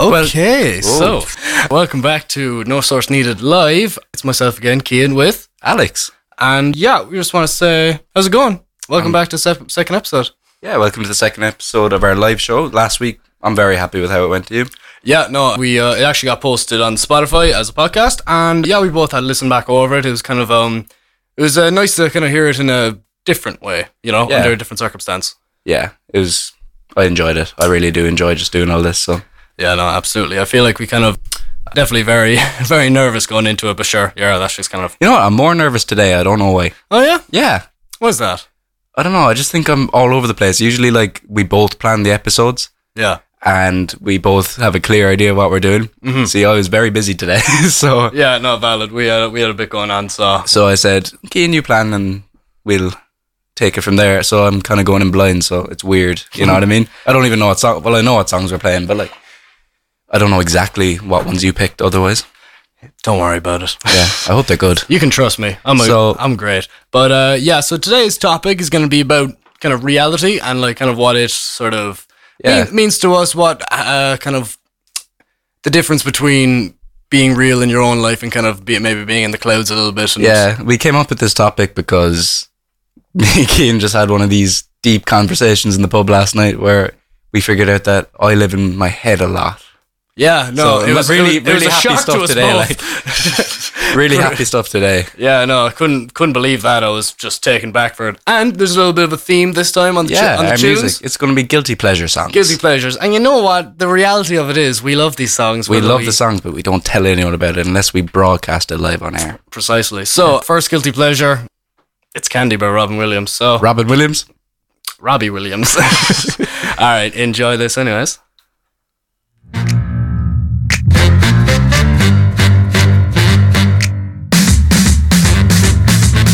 Okay, so welcome back to No Source Needed Live. It's myself again, Cian, with Alex. And yeah, we just want to say, how's it going? Welcome back to the second episode. Yeah, welcome to the second episode of our live show. Last week, I'm very happy with how it went to you. Yeah, no, we it actually got posted on Spotify as a podcast. And yeah, we both had to listen back over it. It was kind of, it was nice to kind of hear it in a different way, you know, under a different circumstance. Yeah, it was, I enjoyed it. I really do enjoy just doing all this, so. Yeah, no, absolutely. I feel like we kind of definitely very, very nervous going into it, but sure, yeah, that's just kind of... You know what, I'm more nervous today, I don't know why. Oh, yeah? Yeah. What's that? I don't know, I just think I'm all over the place. Usually, like, we both plan the episodes. Yeah. And we both have a clear idea of what we're doing. Mm-hmm. See, I was very busy today, so... Yeah, no, valid. We had a bit going on, so... So I said, Cian, you plan, and we'll... take it from there. So I'm kind of going in blind, so it's weird, you know what I mean? I don't even know what song, well I know what songs we're playing, but like I don't know exactly what ones you picked otherwise. Don't worry about it. Yeah, I hope they're good. You can trust me. I'm great. But yeah, so today's topic is going to be about kind of reality and like kind of what it sort of means to us, what kind of the difference between being real in your own life and kind of maybe being in the clouds a little bit. And yeah, we came up with this topic because Cian just had one of these deep conversations in the pub last night where we figured out that I live in my head a lot. Yeah, no, so it was really happy stuff today. Like, really happy stuff today. Yeah, no, I couldn't believe that. I was just taken back for it. And there's a little bit of a theme this time on the on the our tunes. Music. It's going to be guilty pleasure songs. Guilty pleasures, and you know what? The reality of it is, we love these songs. We love the songs, but we don't tell anyone about it unless we broadcast it live on air. Precisely. So, first guilty pleasure. It's Candy by Robin Williams, so... Robin Williams? Robbie Williams. All right, enjoy this anyways.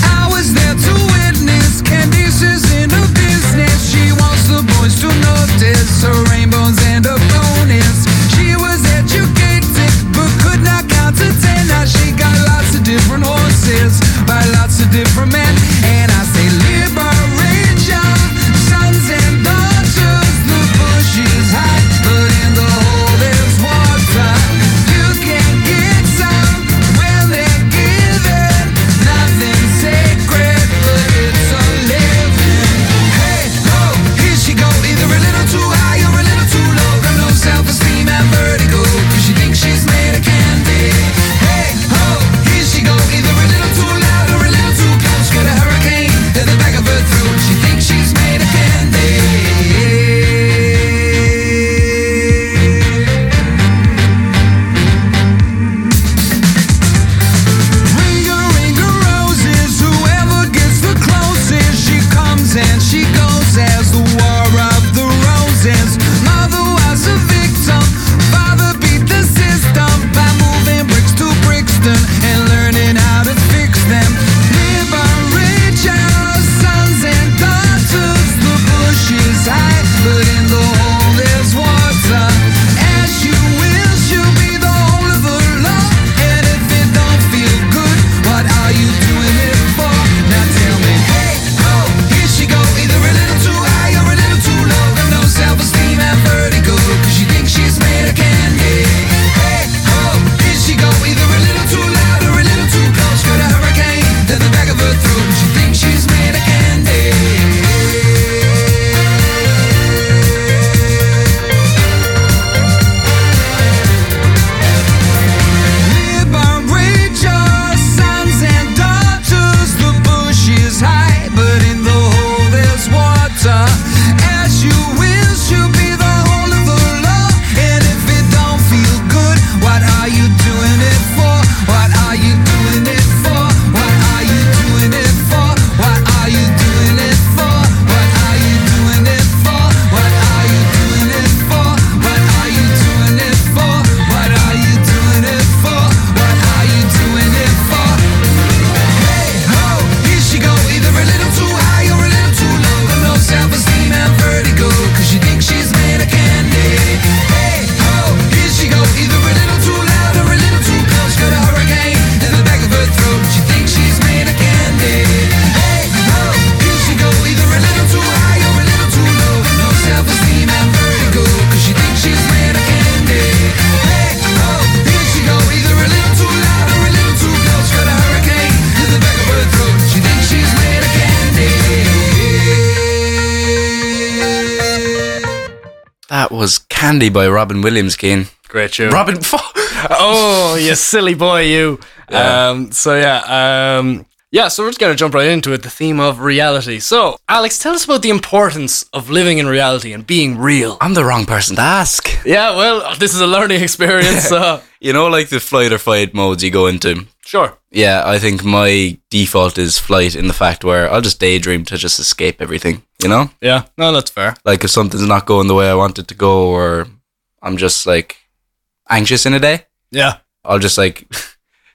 I was there to witness Candy's in her business. She wants the boys to notice her rainbows and her bonus. She was educated, but could not count to 10. Now she got lots of different horses by lots of different men. Liberation, sons and daughters, the bush is hot. Candy by Robin Williams, Cian. Great tune. Robin, oh, you silly boy, you. Yeah. So we're just going to jump right into it, the theme of reality. So, Alex, tell us about the importance of living in reality and being real. I'm the wrong person to ask. Yeah, well, this is a learning experience. So. You know, like the flight or fight modes you go into? Sure. Yeah, I think my default is flight in the fact where I'll just daydream to just escape everything, you know? Yeah, no, that's fair. Like if something's not going the way I want it to go or I'm just like anxious in a day. Yeah. I'll just like,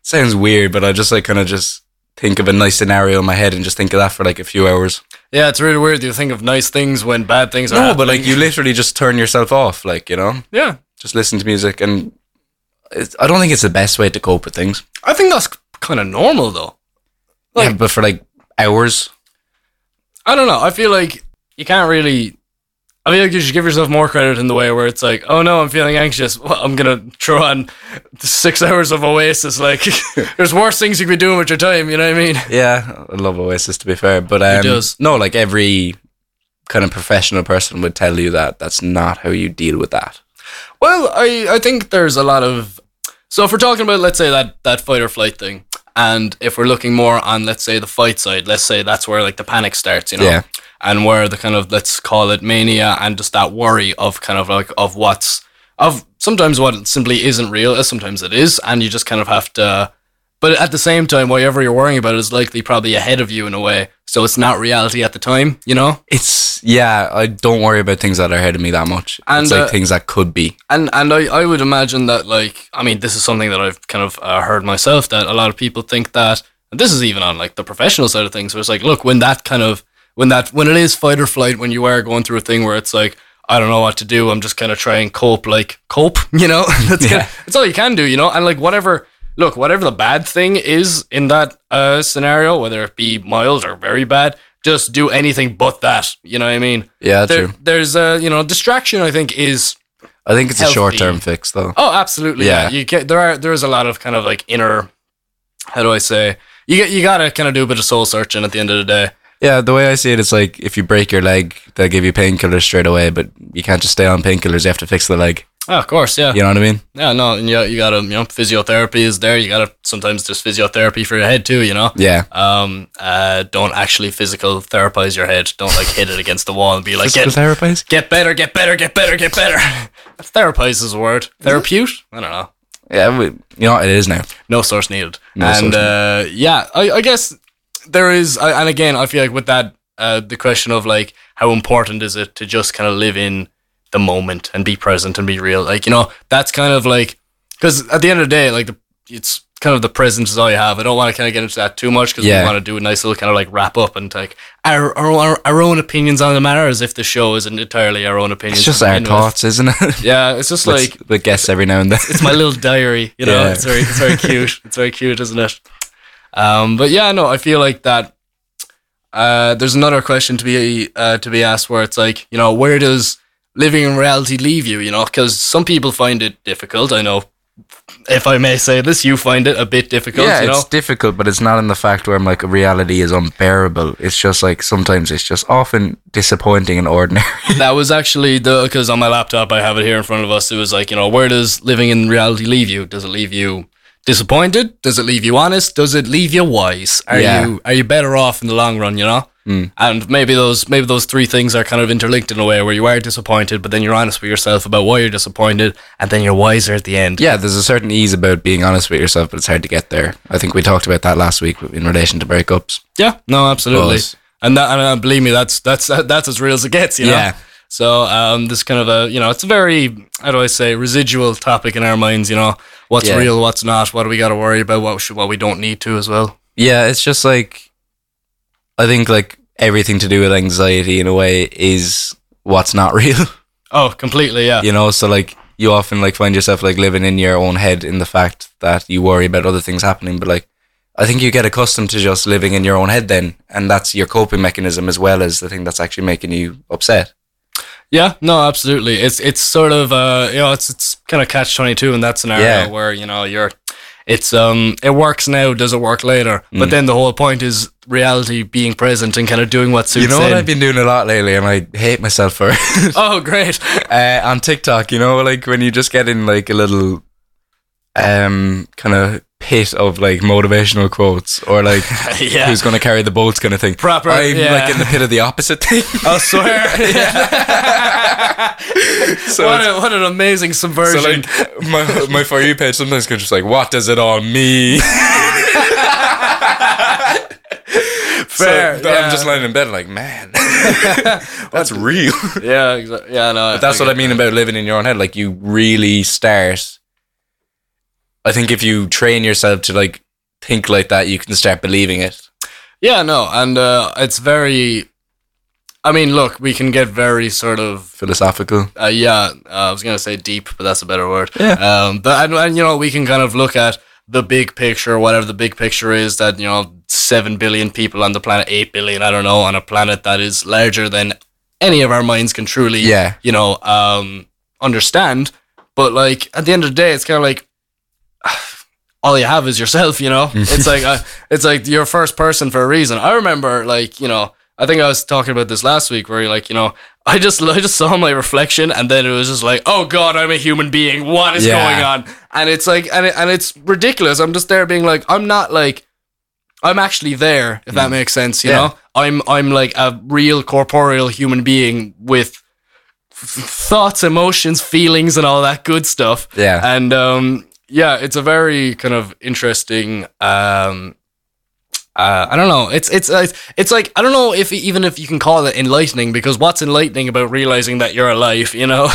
sounds weird, but I'll just like kind of just think of a nice scenario in my head and just think of that for like a few hours. Yeah, it's really weird. You think of nice things when bad things are happening. No, but like you literally just turn yourself off, like, you know? Yeah. Just listen to music and I don't think it's the best way to cope with things. I think that's kind of normal though. Like, yeah, but for like hours? I don't know. I feel like you can't really... I feel like you should give yourself more credit in the way where it's like, oh no, I'm feeling anxious. Well, I'm going to throw on 6 hours of Oasis. Like, there's worse things you could be doing with your time, you know what I mean? Yeah, I love Oasis to be fair. But it does. No, like every kind of professional person would tell you that that's not how you deal with that. Well, I think there's a lot of... So if we're talking about, let's say, that fight or flight thing, and if we're looking more on, let's say, the fight side, let's say that's where like the panic starts, you know? Yeah. And where the kind of, let's call it mania and just that worry of kind of like, sometimes what simply isn't real as sometimes it is. And you just kind of have to, but at the same time, whatever you're worrying about is likely probably ahead of you in a way. So it's not reality at the time, you know? I don't worry about things that are ahead of me that much. And, it's like things that could be. And I would imagine that like, I mean, this is something that I've kind of heard myself that a lot of people think that, and this is even on like the professional side of things where it's like, look, when it is fight or flight, when you are going through a thing where it's like, I don't know what to do, I'm just kind of trying to cope, you know? That's all you can do, you know? And like whatever the bad thing is in that scenario, whether it be mild or very bad, just do anything but that, you know what I mean? Yeah, true. There's distraction I think it's healthy. A short-term fix though. Oh, absolutely. Yeah. There is a lot of kind of like inner, how do I say? You got to kind of do a bit of soul searching at the end of the day. Yeah, the way I see it, it's like if you break your leg, they'll give you painkillers straight away, but you can't just stay on painkillers. You have to fix the leg. Oh, of course, yeah. You know what I mean? Yeah, no, and you got to, physiotherapy is there. You got to, sometimes there's physiotherapy for your head too, you know? Yeah. Don't actually physical therapize your head. Don't like hit it against the wall and be like, get better. Therapize is a word. Therapute? I don't know. Yeah, it is now. No source needed. I guess... There is, and again, I feel like with that, the question of like, how important is it to just kind of live in the moment and be present and be real? Like, you know, that's kind of like, because at the end of the day, like, it's kind of the presence is all you have. I don't want to kind of get into that too much because we want to do a nice little kind of like wrap up and like our own opinions on the matter as if the show isn't entirely our own opinions. It's just our thoughts, isn't it? Yeah, it's just like... The guess every now and then. It's my little diary, you know, it's very cute. It's very cute, isn't it? But yeah, no, I feel like that, there's another question to be asked where it's like, you know, where does living in reality leave you, you know? Cause some people find it difficult. I know if I may say this, you find it a bit difficult. Yeah, you know? It's difficult, but it's not in the fact where I'm like, reality is unbearable. It's just like, sometimes it's just often disappointing and ordinary. That was actually cause on my laptop, I have it here in front of us. It was like, you know, where does living in reality leave you? Does it leave you disappointed? Does it leave you honest? Does it leave you wise? Are you better off in the long run, you know? And maybe those three things are kind of interlinked in a way where you are disappointed, but then you're honest with yourself about why you're disappointed, and then you're wiser at the end. Yeah, there's a certain ease about being honest with yourself, but it's hard to get there. I think we talked about that last week in relation to breakups. Yeah, no, absolutely. And believe me, that's as real as it gets, you know? Yeah. So this kind of a, you know, it's a very, how do I say, residual topic in our minds, you know, what's real, what's not, what do we got to worry about, what we don't need to as well. Yeah, it's just like, I think like everything to do with anxiety in a way is what's not real. Oh, completely, yeah. You know, so like you often like find yourself like living in your own head in the fact that you worry about other things happening, but like I think you get accustomed to just living in your own head then, and that's your coping mechanism as well as the thing that's actually making you upset. Yeah, no, absolutely. It's sort of it's kind of catch-22 in that scenario where, you know, you're it's it works now, does it work later? But then the whole point is reality being present and kind of doing what suits. You know what I've been doing a lot lately, and I hate myself for it. Oh, great. On TikTok, you know, like when you just get in like a little kind of pit of like motivational quotes or like who's going to carry the boats kind of thing. Proper. I'm like in the pit of the opposite thing. I swear. So what an amazing subversion. So like my For You page sometimes can just like, what does it all mean? Fair. So, I'm just lying in bed like, man, that's real. Yeah, exactly. Yeah, no. But that's what I mean about living in your own head. Like you really start. I think if you train yourself to like think like that, you can start believing it. Yeah, no, and it's very. I mean, look, we can get very sort of philosophical. I was gonna say deep, but that's a better word. Yeah. But and you know, we can kind of look at the big picture, whatever the big picture is, that, you know, 7 billion people on the planet, 8 billion, I don't know, on a planet that is larger than any of our minds can truly, you know, understand. But, like, at the end of the day, it's kind of like, all you have is yourself, you know? It's like, it's like you're first person for a reason. I remember, like, you know, I think I was talking about this last week where you're like, you know, I just saw my reflection and then it was just like, oh God, I'm a human being. What is going on? And it's like, and it's ridiculous. I'm just there being like, I'm not like, I'm actually there, if that makes sense, you know? I'm like a real corporeal human being with thoughts, emotions, feelings, and all that good stuff. Yeah. And it's a very kind of interesting, I don't know. It's like, I don't know if you can call it enlightening, because what's enlightening about realizing that you're alive, you know?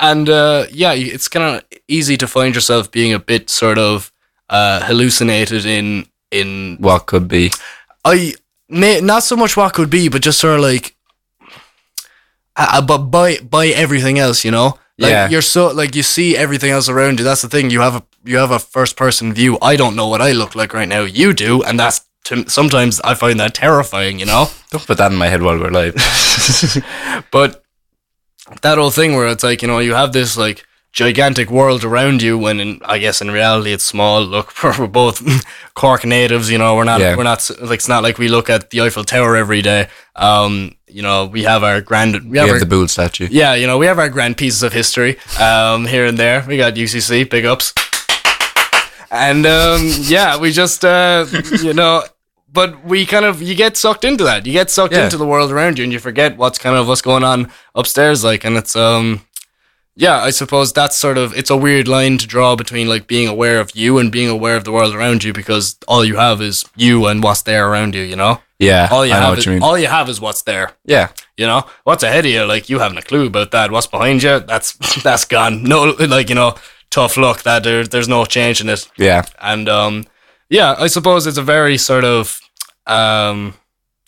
It's kind of easy to find yourself being a bit sort of hallucinated in what could be. Not so much what could be, but just sort of like, but by everything else, you know. Like, you're so, like, you see everything else around you. That's the thing. You have a first person view. I don't know what I look like right now. You do. And that's, sometimes I find that terrifying, you know? Don't put that in my head while we're live. But that whole thing where it's like, you know, you have this like gigantic world around you when I guess in reality it's small. Look, we're both Cork natives, you know, we're not like, it's not like we look at the Eiffel Tower every day. You know, we have the Bull statue. Yeah, you know, we have our grand pieces of history here and there. We got UCC, big ups. And we just you know, but you get sucked into that. You get sucked into the world around you and you forget what's going on upstairs, like, and it's yeah, I suppose that's sort of, it's a weird line to draw between like being aware of you and being aware of the world around you, because all you have is you and what's there around you, you know? Yeah, all you have is what's there. Yeah. You know, what's ahead of you, like, you haven't a clue about that. What's behind you, that's gone. No, like, you know, tough luck, that there's no change in it. Yeah. And I suppose it's a very sort of,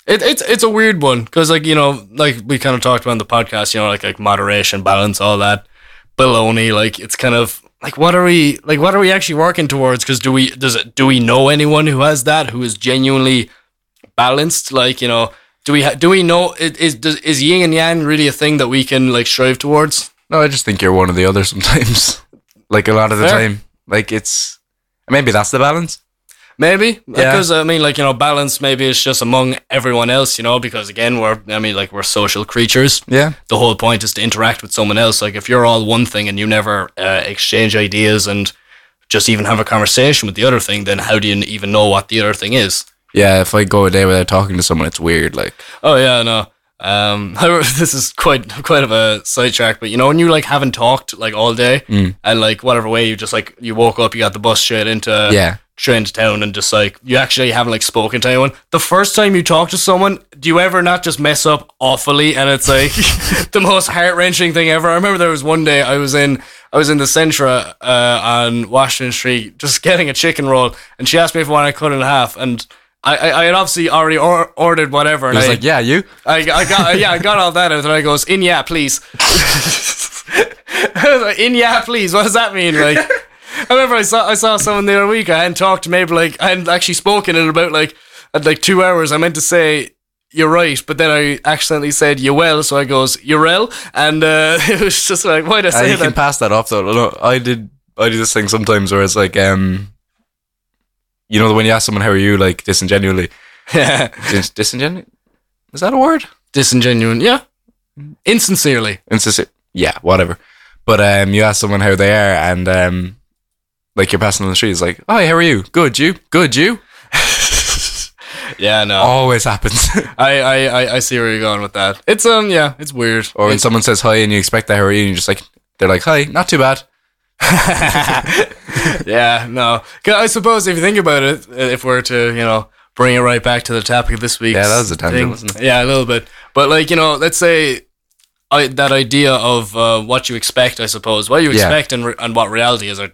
It's a weird one, because, like, you know, like we kind of talked about in the podcast, you know, like moderation, balance, all that baloney, like, it's kind of like, what are we actually working towards? Because do we know anyone who has that, who is genuinely balanced? Like, you know, do we know, is yin and yang really a thing that we can like strive towards? No, I just think you're one or the other sometimes. Like, a lot of the time, like, it's, maybe that's the balance. Maybe, because I mean, like, you know, balance, maybe it's just among everyone else, you know, because again, we're social creatures. Yeah. The whole point is to interact with someone else. Like, if you're all one thing and you never exchange ideas and just even have a conversation with the other thing, then how do you even know what the other thing is? Yeah, if I go a day without talking to someone, it's weird, like. Oh, yeah, no. This is quite of a sidetrack, but you know, when you like haven't talked like all day and like whatever way, you just like, you woke up, you got the bus straight into train to town, and just like, you actually haven't like spoken to anyone. The first time you talk to someone, do you ever not just mess up awfully? And it's like the most heart-wrenching thing ever. I remember there was one day I was in the Centra on Washington Street just getting a chicken roll, and she asked me if I wanted to cut it in half, and I had obviously already ordered whatever. And I was like, yeah, you? I got all that out, and I goes, in yeah, please. I was like, in yeah, please? What does that mean? Like, I remember I saw someone the other week, I hadn't talked to, maybe like, I hadn't actually spoken in about like 2 hours. I meant to say, you're right, but then I accidentally said, you well, so I goes, you're well, and it was just like, why'd I say that? You can pass that off, though. No, I did... I do this thing sometimes where it's like, you know, when you ask someone, how are you, like, disingenuously. Yeah. Disingenuous? Is that a word? Disingenuous, yeah. Insincerely. Yeah, whatever. But you ask someone how they are, and like, you're passing on the street, it's like, hi, how are you? Good, you? Good, you? Yeah, no. Always happens. I see where you're going with that. It's, yeah, it's weird. Or when someone says hi and you expect that, how are you? And you're just like, they're like, hi, not too bad. Yeah, no. I suppose if you think about it, if we're to, you know, bring it right back to the topic of this week's thing. Yeah, that was a tangent, wasn't it? Yeah, a little bit. But, like, you know, let's say that idea of what you expect, I suppose. What you expect and what reality is are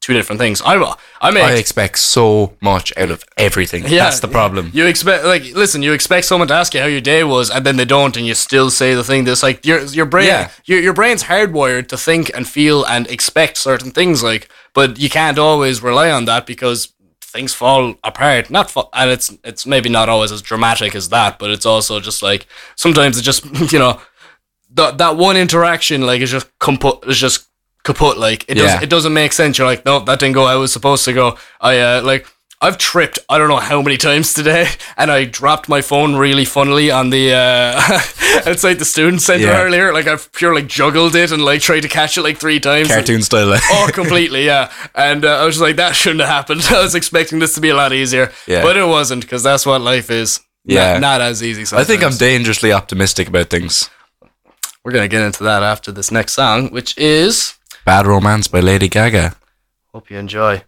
two different things. I expect so much out of everything. Yeah, that's the problem. You expect, like, listen, you expect someone to ask you how your day was, and then they don't, and you still say the thing that's like your brain. Yeah. Your brain's hardwired to think and feel and expect certain things, like, but you can't always rely on that because things fall apart. And it's maybe not always as dramatic as that, but it's also just like sometimes it just, you know, that one interaction, like, is just kaput, like, it doesn't make sense. You're like, no, that didn't go how it was supposed to go. I've tripped I don't know how many times today, and I dropped my phone really funnily on the outside the student centre earlier. Like, I've pure, like, juggled it and, like, tried to catch it, like, 3 times. Cartoon style. Oh, completely, yeah. And I was just like, that shouldn't have happened. I was expecting this to be a lot easier. Yeah. But it wasn't, because that's what life is. Yeah. Not as easy sometimes. I think I'm dangerously optimistic about things. We're going to get into that after this next song, which is Bad Romance by Lady Gaga. Hope you enjoy.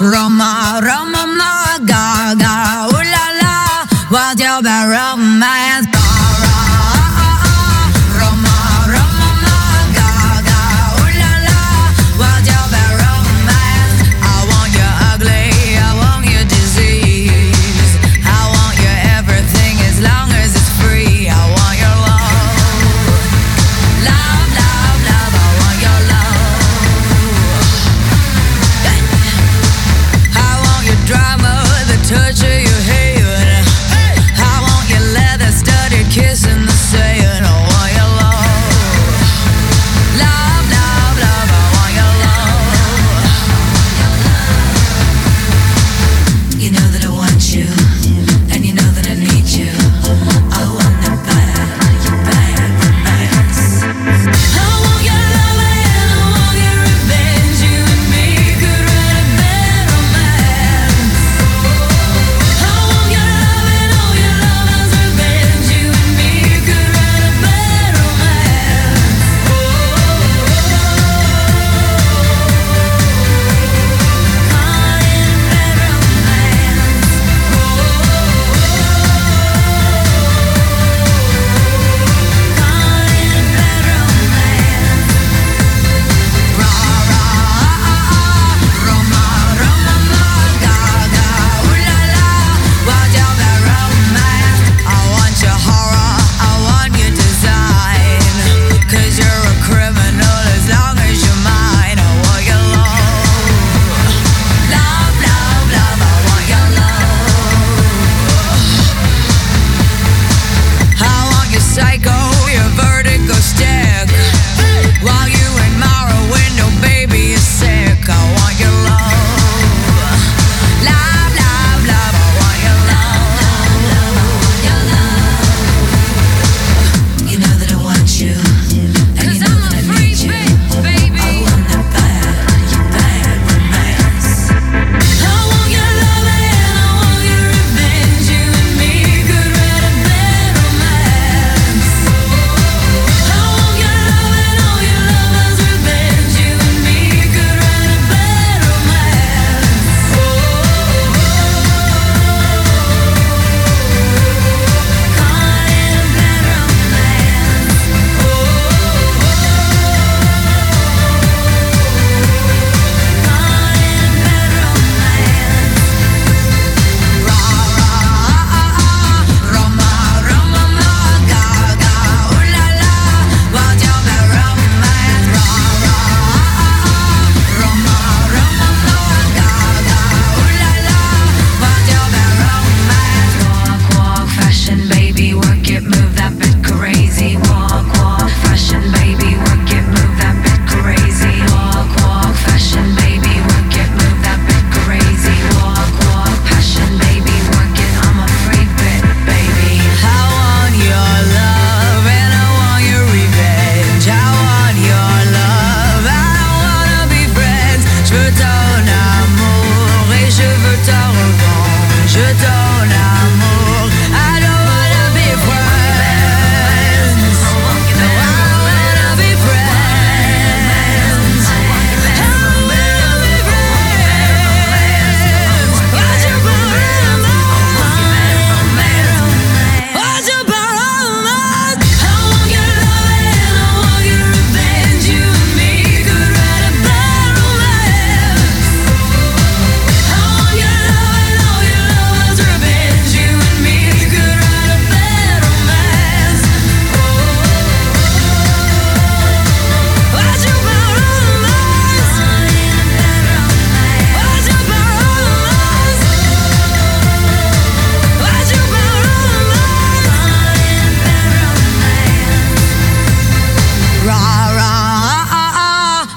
Roma, Roma, Roma, Gaga, ooh la la, what's your bad romance? Roma, Roma, Roma, Gaga, ooh la la, what's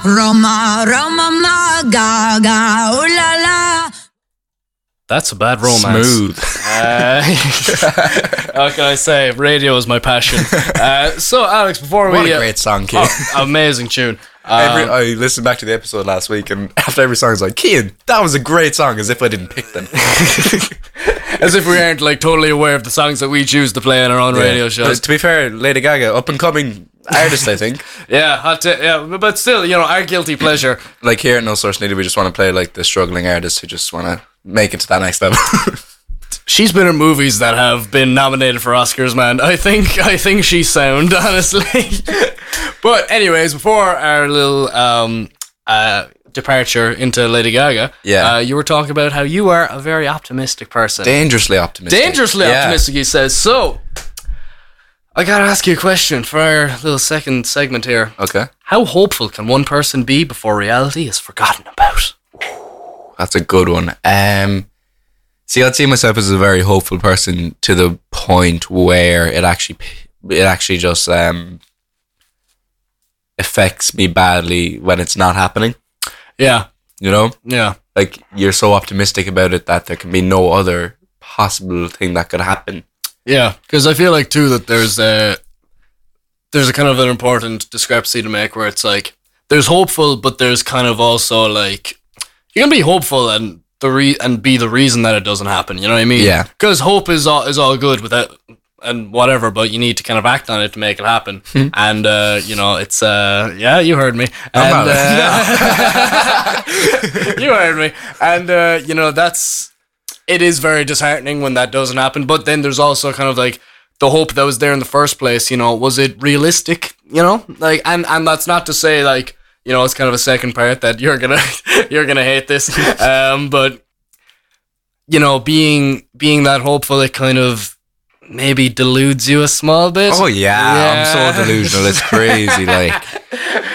Roma, Roma, ma, Gaga, ooh la la. That's a bad romance. Smooth. How can I say? Radio is my passion. So, Alex, before what a great song, Cian. Oh, amazing tune. I listened back to the episode last week, and after every song, I was like, Cian, that was a great song, as if I didn't pick them. As if we aren't like totally aware of the songs that we choose to play on our own radio shows. To be fair, Lady Gaga, up and coming artist, I think. Yeah, but still, you know, our guilty pleasure. Like here at No Source Needed, we just want to play like the struggling artists who just want to make it to that next level. She's been in movies that have been nominated for Oscars, man. I think she's sound, honestly. But anyways, before our little departure into Lady Gaga, you were talking about how you are a very optimistic person. Dangerously optimistic. Optimistic, he says. So, I gotta ask you a question for our little second segment here. Okay. How hopeful can one person be before reality is forgotten about? That's a good one. See, I'd see myself as a very hopeful person to the point where it actually just affects me badly when it's not happening. Yeah. You know? Yeah. Like, you're so optimistic about it that there can be no other possible thing that could happen. Yeah, because I feel like, too, that there's a kind of an important discrepancy to make where it's like, there's hopeful, but there's kind of also like... You can be hopeful and be the reason that it doesn't happen. You know what I mean? Yeah. Because hope is all good without and whatever, but you need to kind of act on it to make it happen. And you know, it's yeah, you heard me. You heard me. And you know, it is very disheartening when that doesn't happen. But then there's also kind of like the hope that was there in the first place. You know, was it realistic? You know, like and that's not to say like. You know, it's kind of a second part that you're gonna hate this. But you know, being that hopeful, it kind of maybe deludes you a small bit. Oh yeah. I'm so delusional. It's crazy. Like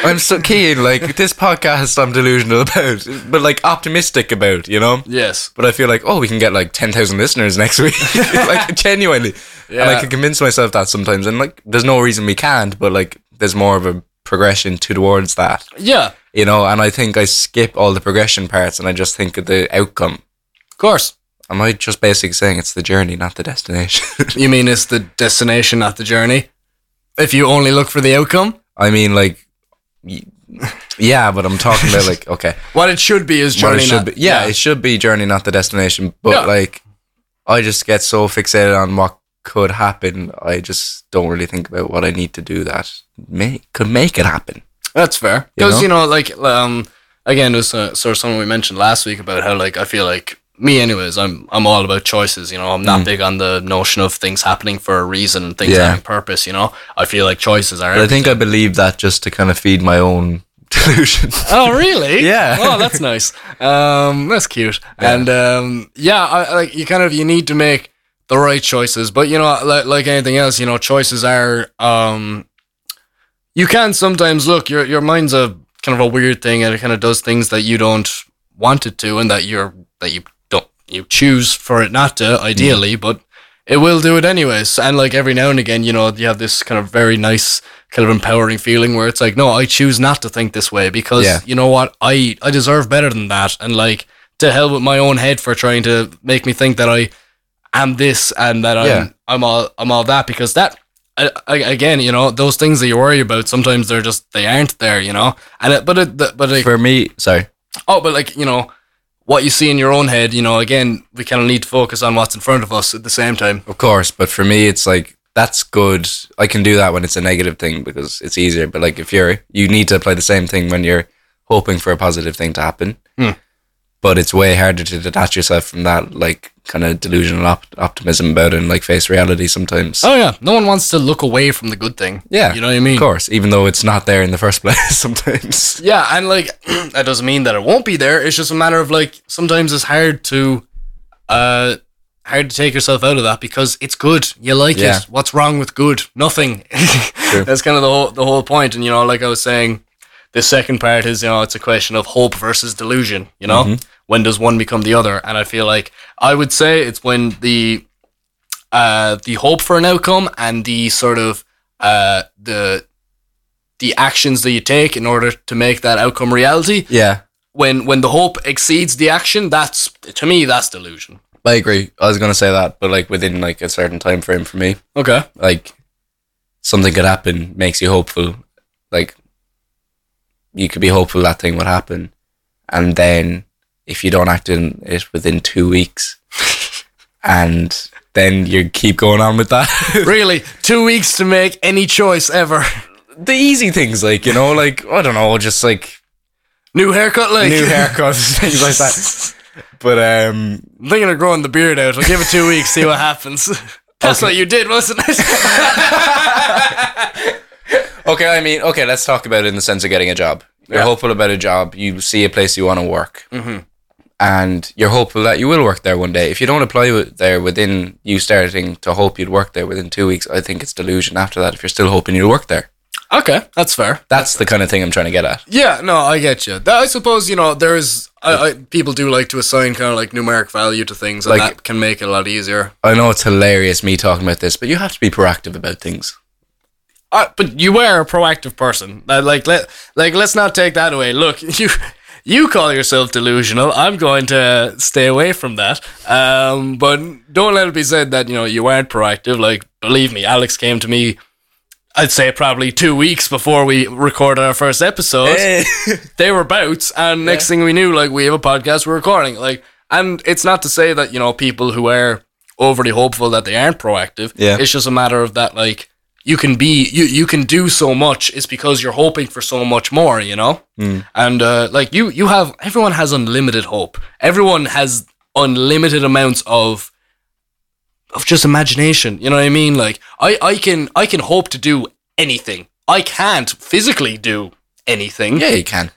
I'm so keen. Like this podcast, I'm delusional about, but like optimistic about. You know. Yes. But I feel like we can get like 10,000 listeners next week. Like genuinely, and I can convince myself that sometimes. And like, there's no reason we can't. But like, there's more of a progression towards that. Yeah. You know, and I think I skip all the progression parts and I just think of the outcome. Of course. Am I just basically saying it's the journey, not the destination? You mean it's the destination, not the journey? If you only look for the outcome? I mean, like, yeah, but I'm talking about, like, okay. What it should be is journey, not... it should be journey, not the destination. But, like, I just get so fixated on what could happen, I just don't really think about what I need to do that could make it happen. That's fair, because you know, like again, there's sort of something we mentioned last week about how, like, I feel like me, anyways, I'm all about choices. You know, I'm not big on the notion of things happening for a reason and things having purpose. You know, I feel like choices are. But I think I believe that just to kind of feed my own delusion. Oh, really? Yeah. Oh, that's nice. That's cute. Yeah. And you need to make the right choices, but you know, like anything else, you know, choices are. You can sometimes look, your mind's a kind of a weird thing, and it kind of does things that you don't want it to, and that you choose for it not to, ideally, but it will do it anyways. And like every now and again, you know, you have this kind of very nice, kind of empowering feeling where it's like, no, I choose not to think this way because you know what, I deserve better than that, and like to hell with my own head for trying to make me think that I. I'm this and that I'm all that, because that again, you know, those things that you worry about, sometimes they aren't there, you know. And but like, you know, what you see in your own head, you know, again, we kind of need to focus on what's in front of us at the same time. Of course, but for me, it's like that's good. I can do that when it's a negative thing because it's easier. But like if you need to apply the same thing when you're hoping for a positive thing to happen. But it's way harder to detach yourself from that, like, kind of delusional optimism about it and, like, face reality sometimes. Oh, yeah. No one wants to look away from the good thing. Yeah. You know what I mean? Of course, even though it's not there in the first place sometimes. Yeah, and, like, that doesn't mean that it won't be there. It's just a matter of, like, sometimes it's hard to take yourself out of that because it's good. You like it. What's wrong with good? Nothing. That's kind of the whole point. And, you know, like I was saying... The second part is, you know, it's a question of hope versus delusion, you know? Mm-hmm. When does one become the other? And I feel like I would say it's when the hope for an outcome and the sort of the the actions that you take in order to make that outcome reality. Yeah. When the hope exceeds the action, that's, to me, that's delusion. I agree. I was going to say that, but like within like a certain time frame for me. Okay. Like something could happen, makes you hopeful. Like you could be hopeful that thing would happen. And then if you don't act in it within 2 weeks and then you keep going on with that. Really? 2 weeks to make any choice ever. The easy things, like, you know, like, I don't know, just like... New haircuts, things like that. But, I'm thinking of growing the beard out. I'll give it 2 weeks, see what happens. That's okay. What you did, wasn't it? Okay, I mean, okay, let's talk about it in the sense of getting a job. You're hopeful about a job. You see a place you want to work. Mm-hmm. And you're hopeful that you will work there one day. If you don't apply there within you starting to hope you'd work there within 2 weeks, I think it's delusion after that if you're still hoping you'll work there. Okay, that's fair. That's the kind of thing I'm trying to get at. Yeah, no, I get you. I suppose, you know, there is... people do like to assign kind of like numeric value to things, and like, that can make it a lot easier. I know it's hilarious me talking about this, but you have to be proactive about things. But you were a proactive person. Let's not take that away. Look, you call yourself delusional. I'm going to stay away from that. But don't let it be said that, you know, you weren't proactive. Like, believe me, Alex came to me, I'd say probably 2 weeks before we recorded our first episode. Hey. They were bouts, and next thing we knew, like, we have a podcast, we're recording. Like, and it's not to say that, you know, people who are overly hopeful that they aren't proactive. Yeah. It's just a matter of that, like, you can be, you can do so much. It's because you're hoping for so much more, you know? Mm. And like you have, everyone has unlimited hope. Everyone has unlimited amounts of just imagination. You know what I mean? Like I can hope to do anything. I can't physically do anything. Yeah, you can.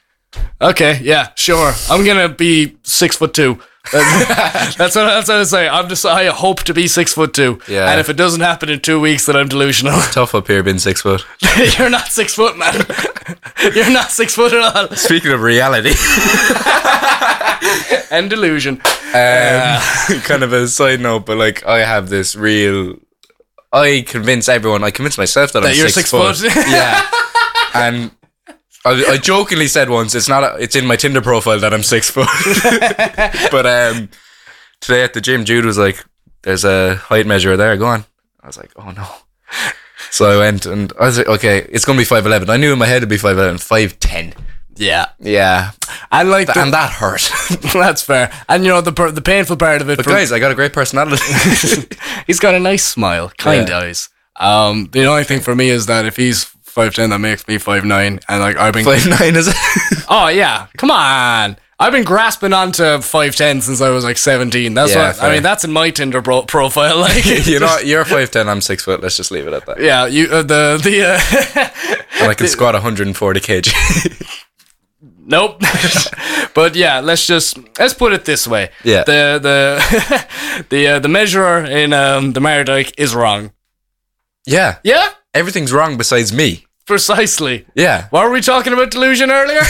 Okay. Yeah, sure. I'm going to be 6'2". That's what I say. I hope to be 6'2". Yeah. And if it doesn't happen in 2 weeks, then I'm delusional. It's tough up here being 6 foot. You're not 6 foot, man. You're not 6 foot at all. Speaking of reality and delusion, kind of a side note, but like I have this real. I convince myself that I'm you're 6 foot. Yeah, and. I jokingly said once, it's in my Tinder profile that I'm 6 foot. But today at the gym, Jude was like, there's a height measure there, go on. I was like, oh no. So I went and I was like, okay, it's going to be 5'11". I knew in my head it'd be 5'11", 5'10". Yeah. Yeah. And like and that hurt. That's fair. And you know, the painful part of it. But guys, I got a great personality. He's got a nice smile, kind eyes. The only thing for me is that if he's 5'10", that makes me 5'9", and like I've been 5'9", is it? Oh yeah, come on! I've been grasping onto 5'10" since I was like 17. That's I mean. That's in my Tinder profile. Like you're 5'10", I'm 6 foot. Let's just leave it at that. Yeah, you and I can squat 140 kg. Nope. But yeah, let's put it this way. Yeah. The measurer in the Mardyke is wrong. Yeah. Yeah. Everything's wrong besides me. Precisely. Yeah. Why were we talking about delusion earlier?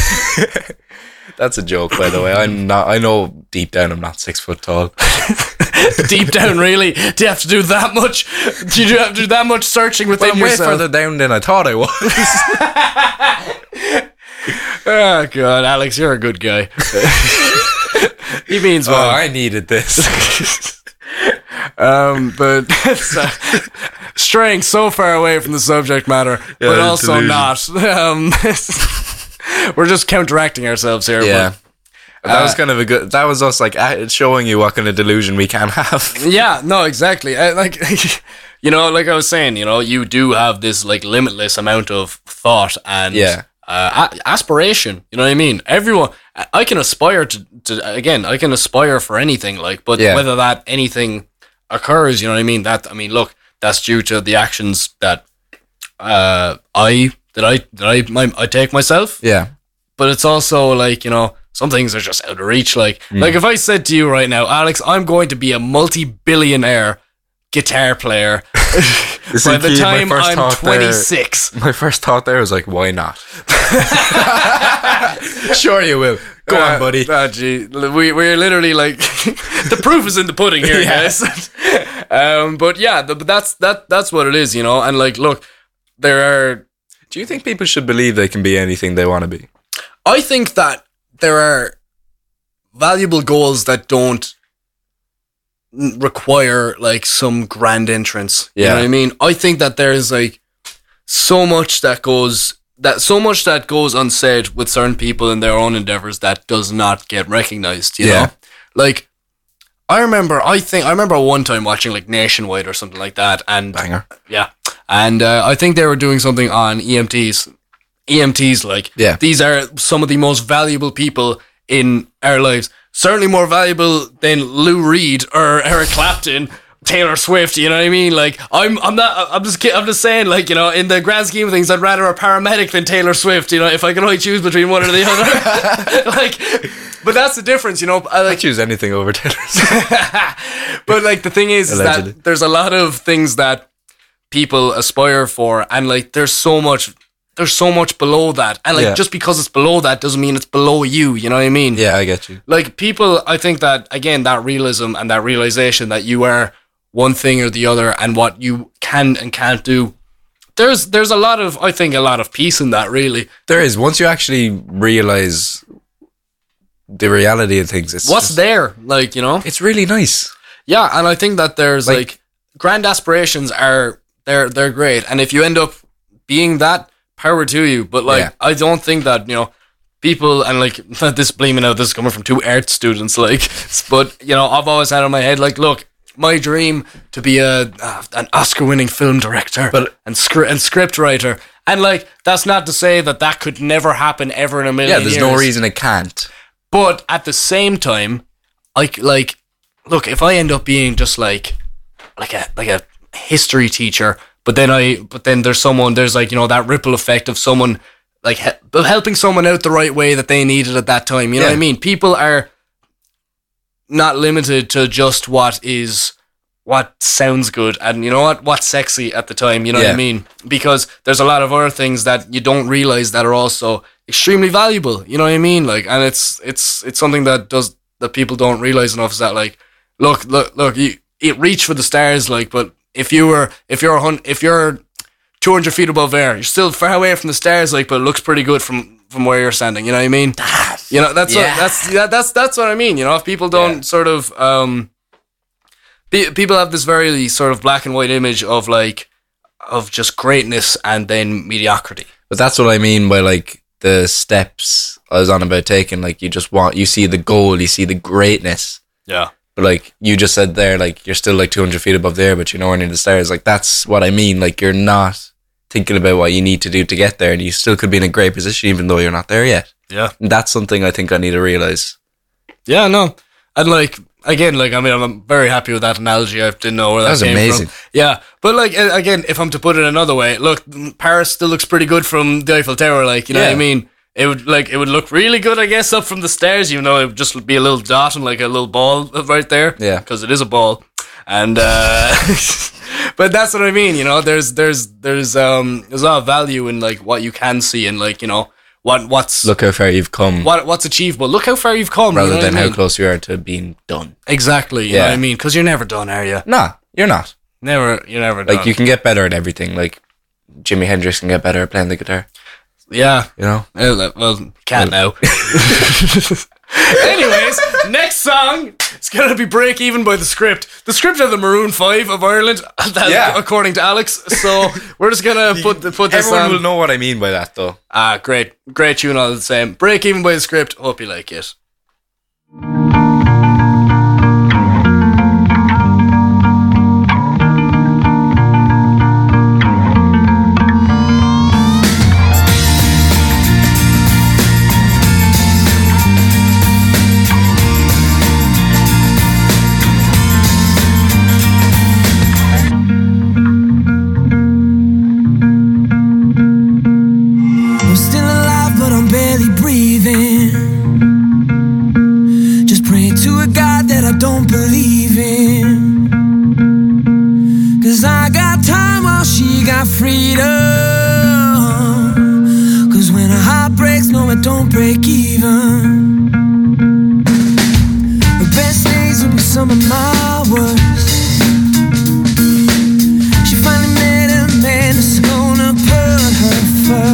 That's a joke, by the way. I'm not. I know deep down I'm not 6 foot tall. Deep down, really? Do you have to do that much? Do you have to do that much searching within yourself? I'm way further down than I thought I was. Oh God, Alex, you're a good guy. He means well. Oh, I needed this. But straying so far away from the subject matter, yeah, but also delusion. Not. We're just counteracting ourselves here. Yeah, but, that was kind of a good. That was us like showing you what kind of delusion we can have. Yeah, no, exactly. You know, like I was saying, you know, you do have this like limitless amount of thought and aspiration. You know what I mean? Everyone, I can aspire to again. I can aspire for anything, like, but whether that anything occurs, you know what I mean? Look, that's due to the actions that I take myself. Yeah. But it's also like, you know, some things are just out of reach. Like, like if I said to you right now, Alex, I'm going to be a multi-billionaire guitar player by the time I'm 26. My first thought there was like, why not? Sure you will. Go on, buddy. We're literally like the proof is in the pudding here, guys. But that's what it is, you know. And like, look, there are Do you think people should believe they can be anything they want to be? I think that there are valuable goals that don't require like some grand entrance. Yeah. You know what I mean? I think that there is like so much that goes unsaid with certain people in their own endeavors that does not get recognized, you know? Like I remember one time watching like Nationwide or something like that, and banger. Yeah. And I think they were doing something on EMTs. EMTs, like, yeah. These are some of the most valuable people in our lives. Certainly more valuable than Lou Reed or Eric Clapton, Taylor Swift, you know what I mean? Like, I'm just saying, like, you know, in the grand scheme of things, I'd rather a paramedic than Taylor Swift, you know, if I could only choose between one or the other. Like, but that's the difference, you know. I'd choose anything over Taylor Swift. But, like, the thing is that there's a lot of things that people aspire for, and, like, there's so much below that, and like just because it's below that doesn't mean it's below you, you know what I mean? Yeah, I get you. Like people, I think that again, that realism and that realization that you are one thing or the other and what you can and can't do, there's a lot of peace in that, really. There is, once you actually realize the reality of things, it's what's just, there, like, you know? It's really nice. Yeah, and I think that there's like grand aspirations are they're great, and if you end up being that, power to you, but like I don't think that, you know, people, and like this is coming from two art students, like, but you know, I've always had in my head, like, look, my dream to be an Oscar-winning film director, but and script writer, and like that's not to say that could never happen ever in a million years. Yeah, there's no reason it can't. But at the same time, like look, if I end up being just like a history teacher. But then there's like, you know, that ripple effect of someone like helping someone out the right way that they needed at that time. You know what I mean? People are not limited to just what sounds good and, you know, what's sexy at the time. You know what I mean? Because there's a lot of other things that you don't realize that are also extremely valuable. You know what I mean? Like, and it's something that people don't realize enough, is that like, look, you reach for the stars, like, but. If you're 200 feet above air, you're still far away from the stars, like, but it looks pretty good from where you're standing. You know what I mean? You know, that's what I mean. You know, if people don't sort of people have this very sort of black and white image of just greatness and then mediocrity. But that's what I mean by like the steps I was on about taking. Like you see the goal, you see the greatness. Yeah. Like you just said there, like you're still like 200 feet above there, but you're nowhere near the stars. Like that's what I mean. Like you're not thinking about what you need to do to get there, and you still could be in a great position even though you're not there yet. Yeah, and that's something I think I need to realize. Yeah, no, and like again, like I mean, I'm very happy with that analogy. I didn't know where that came amazing. From. Yeah, but like again, if I'm to put it another way, look, Paris still looks pretty good from the Eiffel Tower. Like you know what I mean. It would look really good, I guess, up from the stairs. You know, it would just be a little dot and like a little ball right there. Yeah, because it is a ball, and but that's what I mean. You know, there's a lot of value in like what you can see and like you know what's look how far you've come. What's achievable. Look how far you've come, rather than how close you are to being done. Exactly. You know what I mean? Because you're never done, are you? Nah, you're not. You're never done. Like you can get better at everything. Like Jimi Hendrix can get better at playing the guitar. Yeah, you know. Well, can't now. Anyways, next song it's gonna be Break Even by The Script. The Script of the Maroon 5 of Ireland, according to Alex. So we're just gonna put this. Everyone will know what I mean by that, though. Ah, great tune all the same. Break Even by The Script. Hope you like it. She finally met a man that's gonna put her first.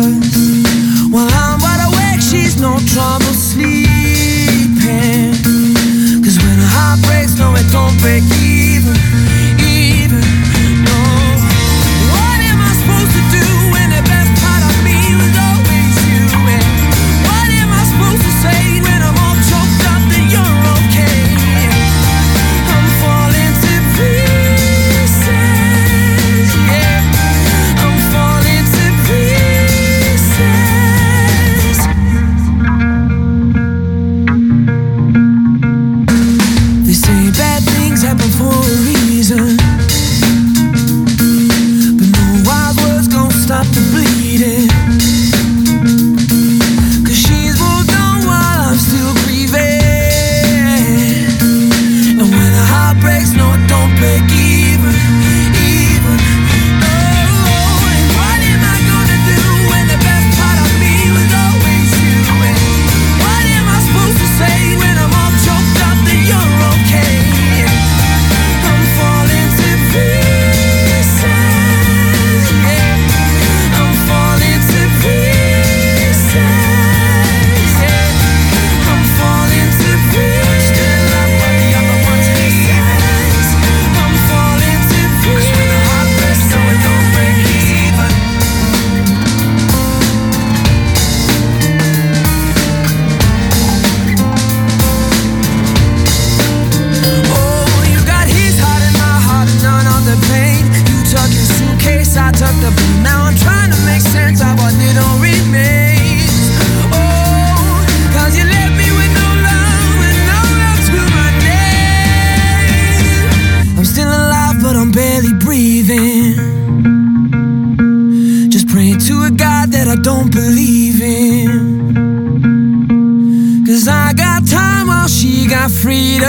I don't believe in. 'Cause I got time while she got freedom.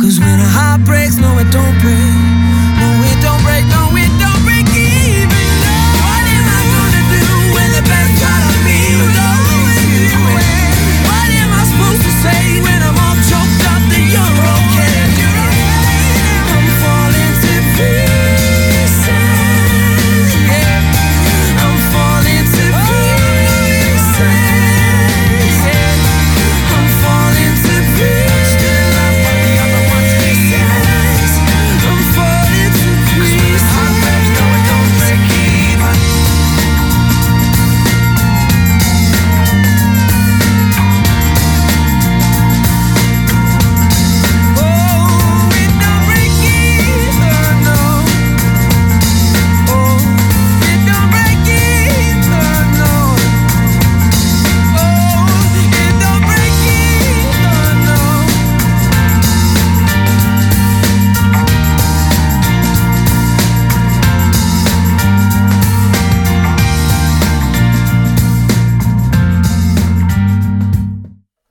'Cause when a heart breaks, no it don't break. No it don't break, no it don't break even. No. What am I gonna do when the best part of me blows away? What am I supposed to say when I'm all choked up that you're okay? I'm falling to pieces.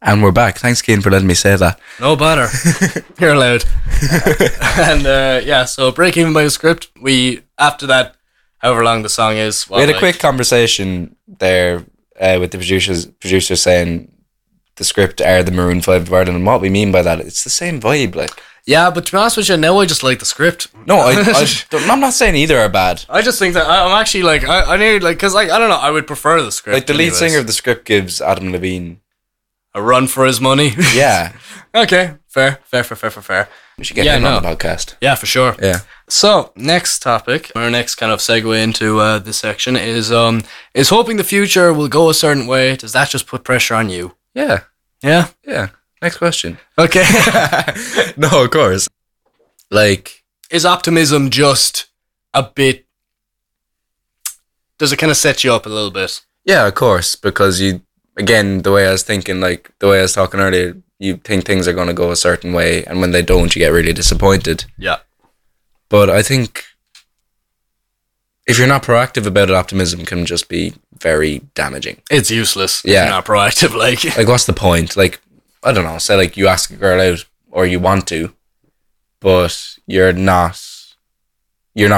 And we're back. Thanks, Cian, for letting me say that. No bother. You're allowed. So Break Even by The Script. We, after that, however long the song is... we had a quick conversation there with the producer saying The Script are the Maroon 5 of Ireland, and what we mean by that, it's the same vibe, like... Yeah, but to be honest with you, now I just like The Script. No, I'm not saying either are bad. I just think that I'm actually like... I need, like, because I don't know, I would prefer The Script. Like, the lead singer of The Script gives Adam Levine... a run for his money. Yeah. Okay. Fair. We should get him on the podcast. Yeah, for sure. Yeah. So, next topic, our next kind of segue into this section is hoping the future will go a certain way. Does that just put pressure on you? Yeah. Yeah? Yeah. Next question. Okay. No, of course. Like, is optimism just a bit... does it kind of set you up a little bit? Yeah, of course, because you... again, the way I was thinking, like, the way I was talking earlier, you think things are going to go a certain way, and when they don't, you get really disappointed. Yeah. But I think if you're not proactive about it, optimism can just be very damaging. It's useless if you're not proactive. Like, what's the point? Like, I don't know, say, like, you ask a girl out, or you want to, but you're not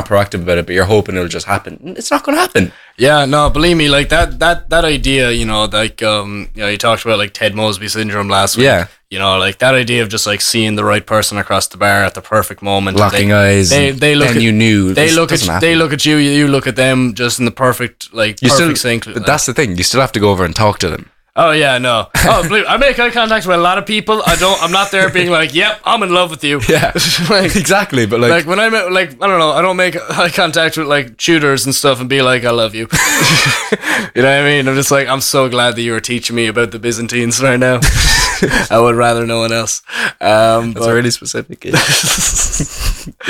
proactive about it, but you're hoping it'll just happen. It's not going to happen. Yeah, no, believe me, like that idea, you know, like, you know, you talked about like Ted Mosby syndrome last week. Yeah. You know, like that idea of just like seeing the right person across the bar at the perfect moment. Locking eyes. They look at you. They look at you. You look at them just in the perfect, like, you perfect sync. But that's the thing. You still have to go over and talk to them. Oh yeah, no. I make eye contact with a lot of people. I'm not there being like, "Yep, I'm in love with you." Yeah, like, exactly. But like when I'm at, like, I don't know, I don't make eye contact with like tutors and stuff and be like, "I love you." You know what I mean? I'm just like, I'm so glad that you were teaching me about the Byzantines right now. I would rather no one else. That's really specific. Yeah.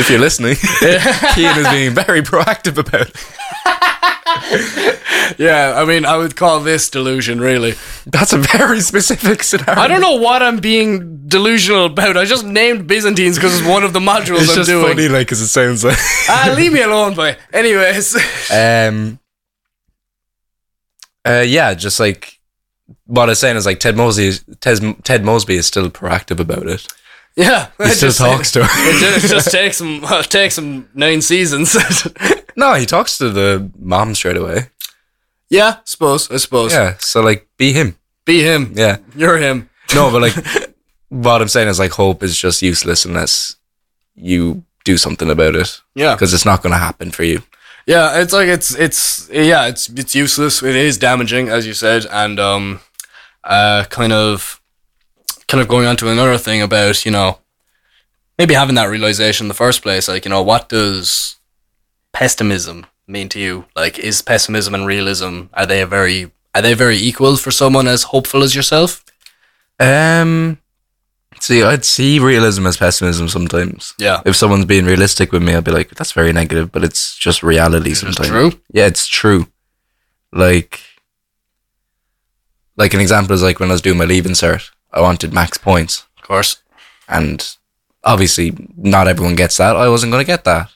If you're listening, Cian is being very proactive about it. Yeah, I mean, I would call this delusion, really. That's a very specific scenario. I don't know what I'm being delusional about. I just named Byzantines because it's one of the modules I'm doing. It's just funny, like, because it sounds like... leave me alone, boy. Anyways. Yeah, just, like, what I was saying is, like, Ted Mosby is still proactive about it. Yeah. He still talks to her. It just takes him 9 seasons. No, he talks to the mom straight away. Yeah, I suppose. Yeah, so, like, be him. Yeah. You're him. No, but, like, what I'm saying is, like, hope is just useless unless you do something about it. Yeah. Because it's not going to happen for you. Yeah, it's like, it's useless. It is damaging, as you said, and kind of going on to another thing about, you know, maybe having that realization in the first place, like, you know, what does pessimism mean to you? Like, is pessimism and realism, are they very equal for someone as hopeful as yourself? See, I'd see realism as pessimism sometimes. Yeah. If someone's being realistic with me, I'd be like, that's very negative, but it's just reality sometimes. It's true? Yeah, it's true. Like an example is like when I was doing my leaving cert, I wanted max points. Of course. And obviously not everyone gets that. I wasn't going to get that.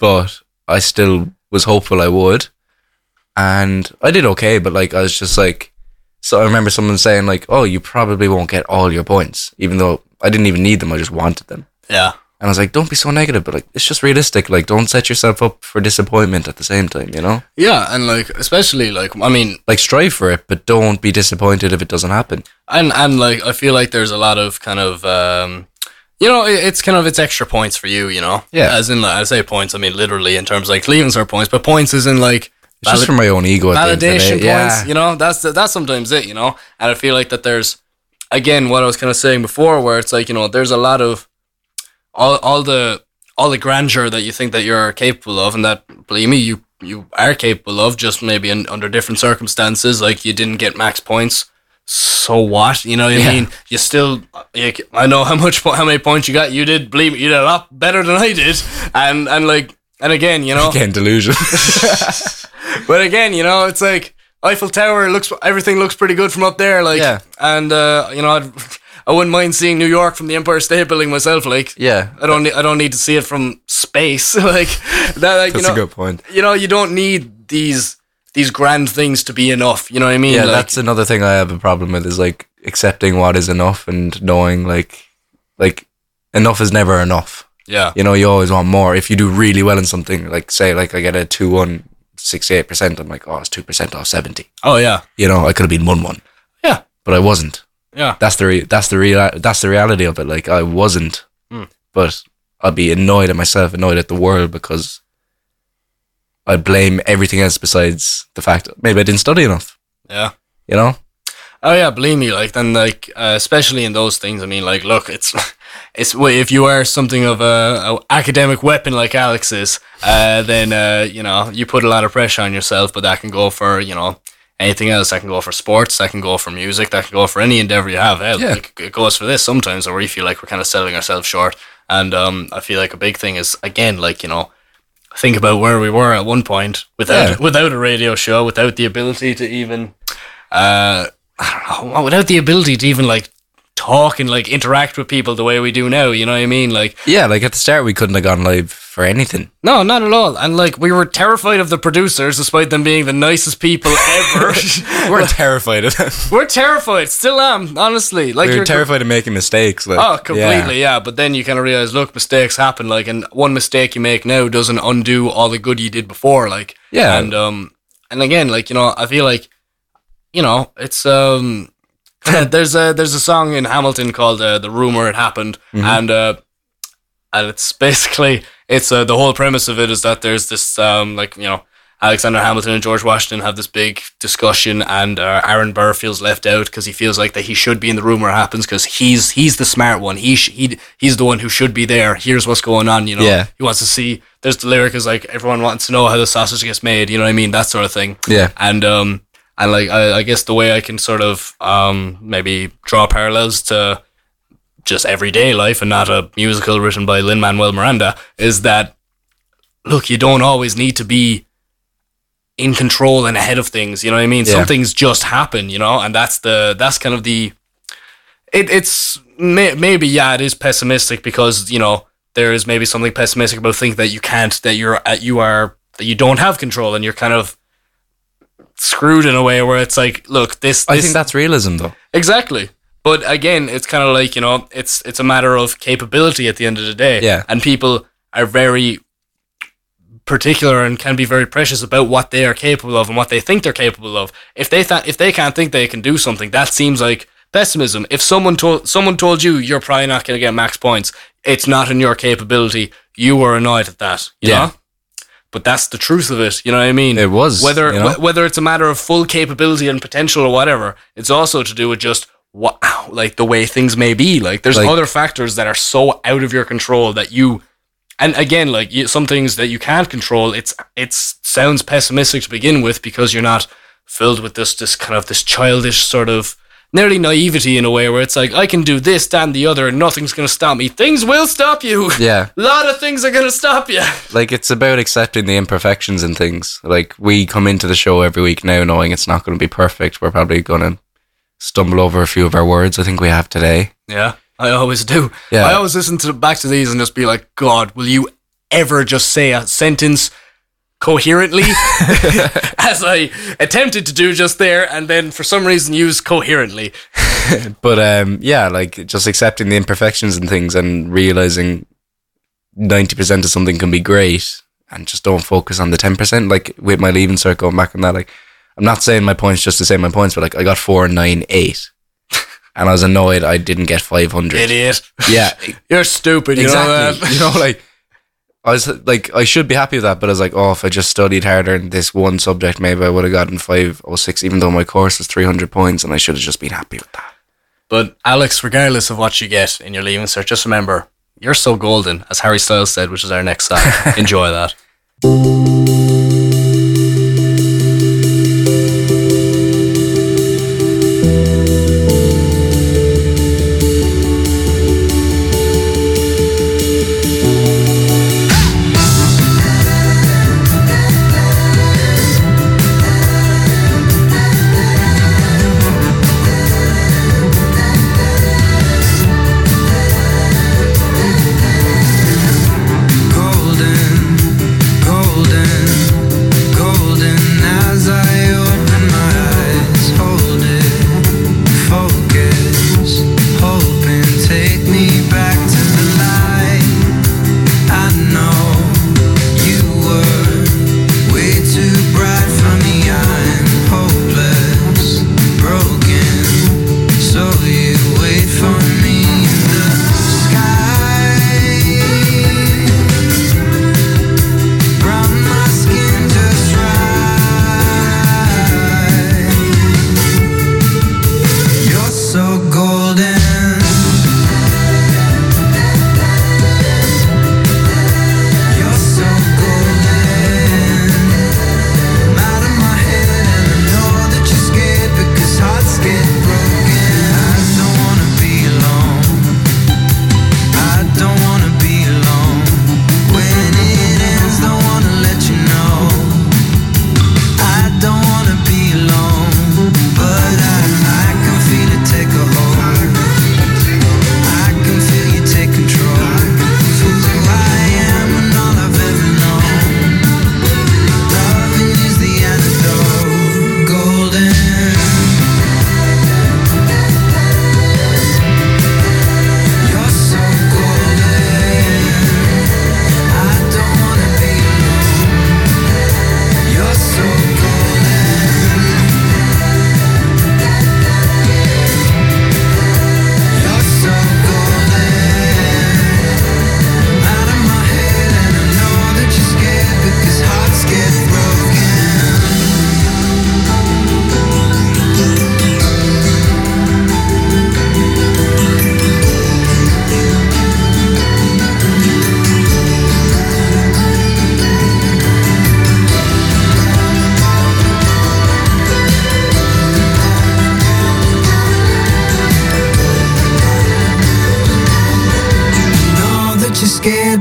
But I still was hopeful I would, And I did okay, but like I was just like, so I remember someone saying like, oh, you probably won't get all your points, even though I didn't even need them, I just wanted them. Yeah. And I was like, don't be so negative, but like, it's just realistic. Like, don't set yourself up for disappointment at the same time, you know? Yeah, and like, especially like, I mean... like, strive for it, but don't be disappointed if it doesn't happen. And like, I feel like there's a lot of kind of, you know, it's kind of, it's extra points for you, you know? Yeah. As in, like, I say points, I mean, literally in terms of like, Cleveland's are points, but points is in like... it's just for my own ego. Validation points, yeah. You know? That's sometimes it, you know? And I feel like that there's, again, what I was kind of saying before, where it's like, you know, there's a lot of... all the grandeur that you think that you're capable of, and that, believe me, you are capable of, just maybe under different circumstances. Like, you didn't get max points, so what? You know what I mean? You still, I know how many points you got. You did, believe me, you did a lot better than I did, and like, and again, you know, again, delusion. But again, you know, it's like Eiffel Tower everything looks pretty good from up there, like, yeah. And you know. I wouldn't mind seeing New York from the Empire State Building myself. Like, yeah, I don't need to see it from space. Like, that, like, that's, you know, a good point. You know, you don't need these grand things to be enough. You know what I mean? Yeah, like, that's another thing I have a problem with, is like accepting what is enough and knowing like enough is never enough. Yeah, you know, you always want more. If you do really well in something, like say, like I get a 2.168%, I'm like, oh, it's 2% off 70. Oh yeah, you know, I could have been 1-1. Yeah, but I wasn't. Yeah, that's the reality of it. Like, I wasn't, but I'd be annoyed at myself, annoyed at the world, because I blame everything else besides the fact that maybe I didn't study enough. Yeah, you know. Oh yeah, believe me. Like, then, like, especially in those things. I mean, like, look, it's if you are something of a academic weapon like Alex is, then you know, you put a lot of pressure on yourself. But that can go for, you know, anything else. That can go for sports, that can go for music, that can go for any endeavour you have. Hell, yeah. It goes for this sometimes, or we feel like we're kind of selling ourselves short. And I feel like a big thing is, again, like, you know, think about where we were at one point without a radio show, without the ability to even, I don't know, without the ability to even, like, talk and, like, interact with people the way we do now, you know what I mean? Like, yeah, like, at the start we couldn't have gone live for anything. No, not at all. And like, we were terrified of the producers, despite them being the nicest people ever. We're terrified of them. We're terrified, still am, honestly. Like, we're terrified of making mistakes. Like, oh, completely, yeah. But then you kind of realise, look, mistakes happen, like, and one mistake you make now doesn't undo all the good you did before, like. Yeah. And again, like, you know, I feel like, you know, it's, there's a song in Hamilton called "The Rumor It Happened," and it's basically, it's the whole premise of it is that there's this like, you know, Alexander Hamilton and George Washington have this big discussion, and Aaron Burr feels left out because he feels like that he should be in "The Rumor It Happens" because he's the smart one. He's the one who should be there. Here's what's going on, you know. Yeah. He wants to see. There's the lyric is like, everyone wants to know how the sausage gets made. You know what I mean? That sort of thing. Yeah. And like, I guess the way I can sort of maybe draw parallels to just everyday life and not a musical written by Lin-Manuel Miranda is that, look, you don't always need to be in control and ahead of things. You know what I mean? Yeah. Some things just happen, you know, and that's kind of the, it's maybe, yeah, it is pessimistic because, you know, there is maybe something pessimistic about thinking that you can't, that you don't have control, and you're kind of screwed in a way where it's like, look, I think that's realism, though. Exactly. But again, it's kind of like, you know, it's a matter of capability at the end of the day. Yeah. And people are very particular and can be very precious about what they are capable of and what they think they're capable of. If they can't think they can do something, that seems like pessimism. If someone told you you're probably not going to get max points, it's not in your capability, you were annoyed at that. You know? But that's the truth of it, you know what I mean? It was. Whether, you know? Whether it's a matter of full capability and potential or whatever, it's also to do with just, wow, like, the way things may be. Like, there's other factors that are so out of your control that you... And again, like, some things that you can't control, it sounds pessimistic to begin with because you're not filled with this kind of this childish sort of nearly naivety in a way where it's like, I can do this, that, and the other, and nothing's going to stop me. Things will stop you. Yeah. A lot of things are going to stop you. Like, it's about accepting the imperfections in things. Like, we come into the show every week now knowing it's not going to be perfect. We're probably going to stumble over a few of our words. I think we have today. Yeah, I always do. Yeah. I always listen back to these and just be like, God, will you ever just say a sentence coherently as I attempted to do just there, and then for some reason used coherently. But yeah, like just accepting the imperfections and things and realizing 90% of something can be great and just don't focus on the 10%. Like with my leaving cert, going back on that, like I'm not saying my points just to say my points, but like I got 498. And I was annoyed I didn't get 500. Idiot. Yeah. You're stupid. Exactly. You know, like, I was like, I should be happy with that, but I was like, oh, if I just studied harder in this one subject, maybe I would have gotten 506, even though my course was 300 points, and I should have just been happy with that. But Alex, regardless of what you get in your leaving cert, just remember, you're so golden, as Harry Styles said, which is our next song. Enjoy that.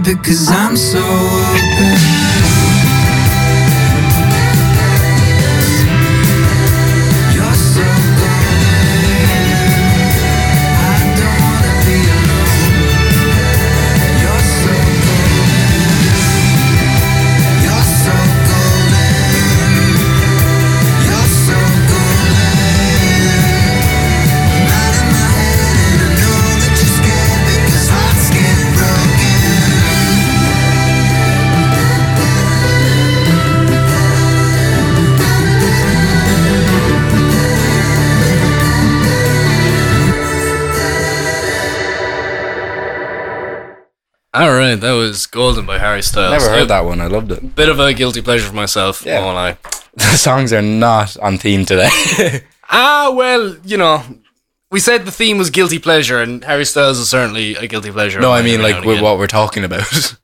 Because I'm so open. Alright, that was Golden by Harry Styles. Never heard that one, I loved it. Bit of a guilty pleasure for myself, yeah. Won't I? The songs are not on theme today. Well, you know, we said the theme was guilty pleasure, and Harry Styles is certainly a guilty pleasure. No, I mean, like, with what we're talking about.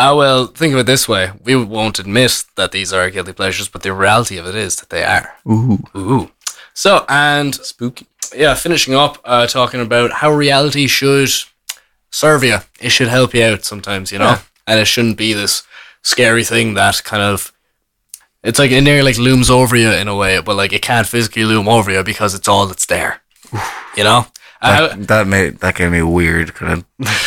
Well, think of it this way. We won't admit that these are guilty pleasures, but the reality of it is that they are. Ooh. Ooh. So, and... Spooky. Yeah, finishing up, talking about how reality should... serve you. It should help you out sometimes, you know? Yeah. And it shouldn't be this scary thing that kind of... It's like it nearly like looms over you in a way, but like it can't physically loom over you because it's all that's there. You know? That gave me weird kind of...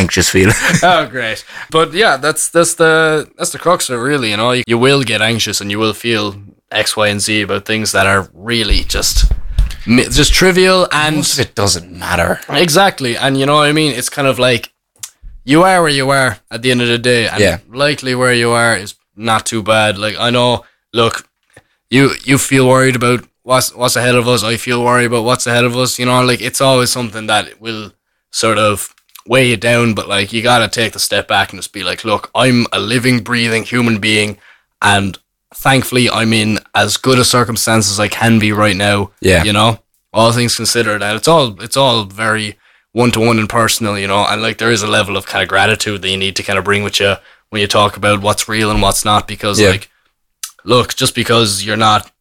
anxious feeling. Oh, great. But yeah, that's the crux of it, really. You know, you will get anxious and you will feel X, Y, and Z about things that are really just trivial, and most of it doesn't matter. Exactly. And you know what I mean? It's kind of like you are where you are at the end of the day, and likely where you are is not too bad. Like, I know, look, you feel worried about what's ahead of us. I feel worried about what's ahead of us. You know, like, it's always something that will sort of weigh you down, but like, you gotta take the step back and just be like, look, I'm a living, breathing human being, and thankfully I'm in as good a circumstance as I can be right now. Yeah. You know? All things considered. And it's all very one-to-one and personal, you know, and like, there is a level of kind of gratitude that you need to kind of bring with you when you talk about what's real and what's not, because like, look, just because you're not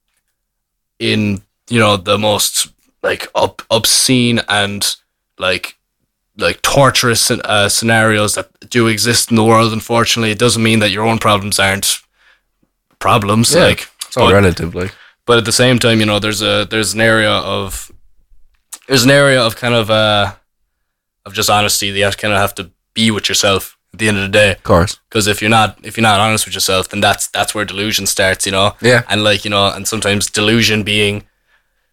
in, you know, the most like obscene and like torturous scenarios that do exist in the world, unfortunately, it doesn't mean that your own problems aren't problems. Yeah, like, it's all relative, like. But at the same time, you know, there's an area of kind of just honesty that you have to be with yourself at the end of the day. Of course. Because if you're not honest with yourself, then that's where delusion starts, you know? Yeah. And like, you know, and sometimes delusion being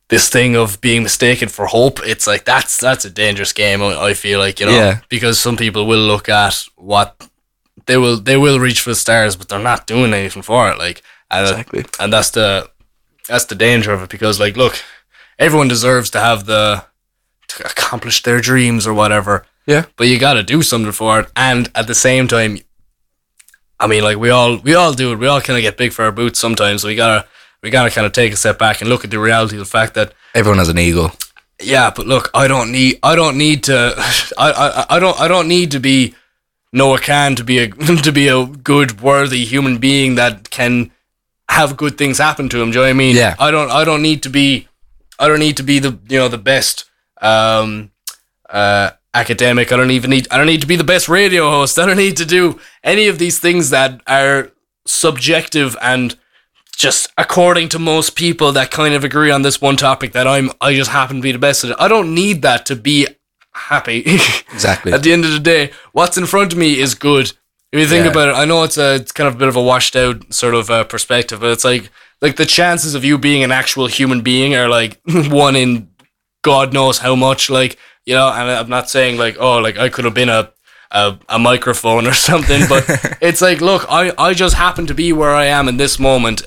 this thing of being mistaken for hope, it's like that's a dangerous game, I feel like, you know? Yeah. Because some people will look at what they will reach for the stars, but they're not doing anything for it. Like, and exactly. And that's the danger of it, because like, look, everyone deserves to have to accomplish their dreams or whatever. Yeah. But you gotta do something for it. And at the same time, I mean, like, we all do it. We all kinda get big for our boots sometimes. So we gotta kinda take a step back and look at the reality of the fact that everyone has an ego. Yeah, but look, I don't need to be Noah Khan to be a good, worthy human being that can have good things happen to him. Do you know what I mean? Yeah. I don't need to be the, you know, the best academic. I don't need to be the best radio host. I don't need to do any of these things that are subjective and just according to most people that kind of agree on this one topic that I just happen to be the best at it. I don't need that to be happy. Exactly. At the end of the day, what's in front of me is good. If you think about it, I know it's kind of a bit of a washed out sort of perspective, but it's like the chances of you being an actual human being are like one in God knows how much, like, you know. And I'm not saying like, oh, like I could have been a microphone or something, but it's like, look, I just happen to be where I am in this moment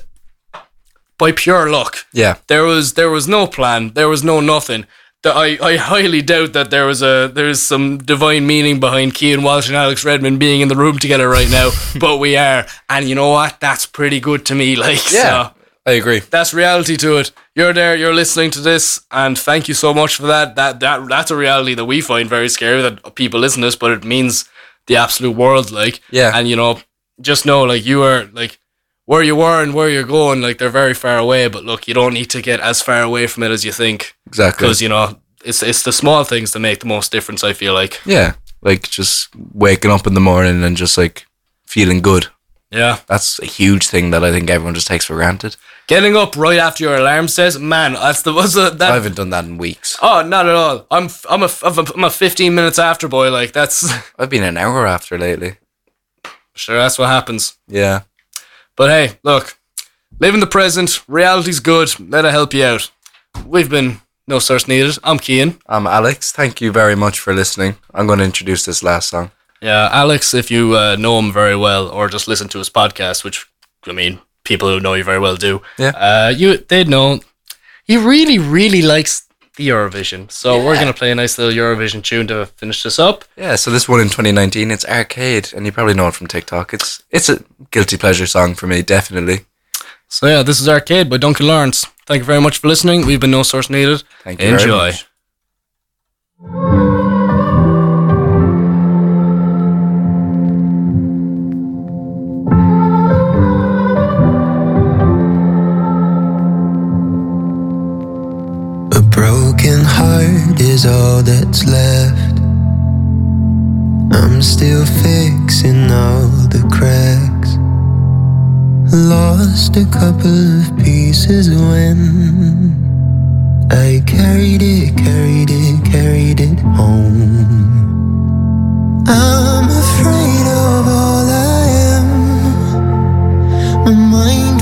by pure luck. Yeah. There was no plan. There was no nothing. I highly doubt that there is some divine meaning behind Cian Walsh and Alex Redmond being in the room together right now, but we are, and you know what? That's pretty good to me. Like, yeah, so, I agree. That's reality to it. You're there, you're listening to this, and thank you so much for that. That's a reality that we find very scary, that people listen to us, but it means the absolute world. Like, yeah, and you know, just know, like, you are like. Where you were and where you're going, like, they're very far away, but look, you don't need to get as far away from it as you think. Exactly. Because, you know, it's the small things that make the most difference, I feel like. Yeah, like, just waking up in the morning and just, like, feeling good. Yeah. That's a huge thing that I think everyone just takes for granted. Getting up right after your alarm says, man, I haven't done that in weeks. Oh, not at all. I'm a 15 minutes after boy, like, that's... I've been an hour after lately. Sure, that's what happens. Yeah. But hey, look, live in the present, reality's good, let it help you out. We've been No Source Needed. I'm Cian. I'm Alex. Thank you very much for listening. I'm going to introduce this last song. Yeah, Alex, if you know him very well, or just listen to his podcast, which, I mean, people who know you very well do, yeah. They'd know he really, really likes the Eurovision. So we're going to play a nice little Eurovision tune to finish this up. Yeah, so this one in 2019, it's Arcade, and you probably know it from TikTok. It's a guilty pleasure song for me, definitely. So yeah, this is Arcade by Duncan Lawrence. Thank you very much for listening. We've been No Source Needed. Thank you. Enjoy. Very much. Is all that's left. I'm still fixing all the cracks. Lost a couple of pieces when I carried it home. I'm afraid of all I am. My mind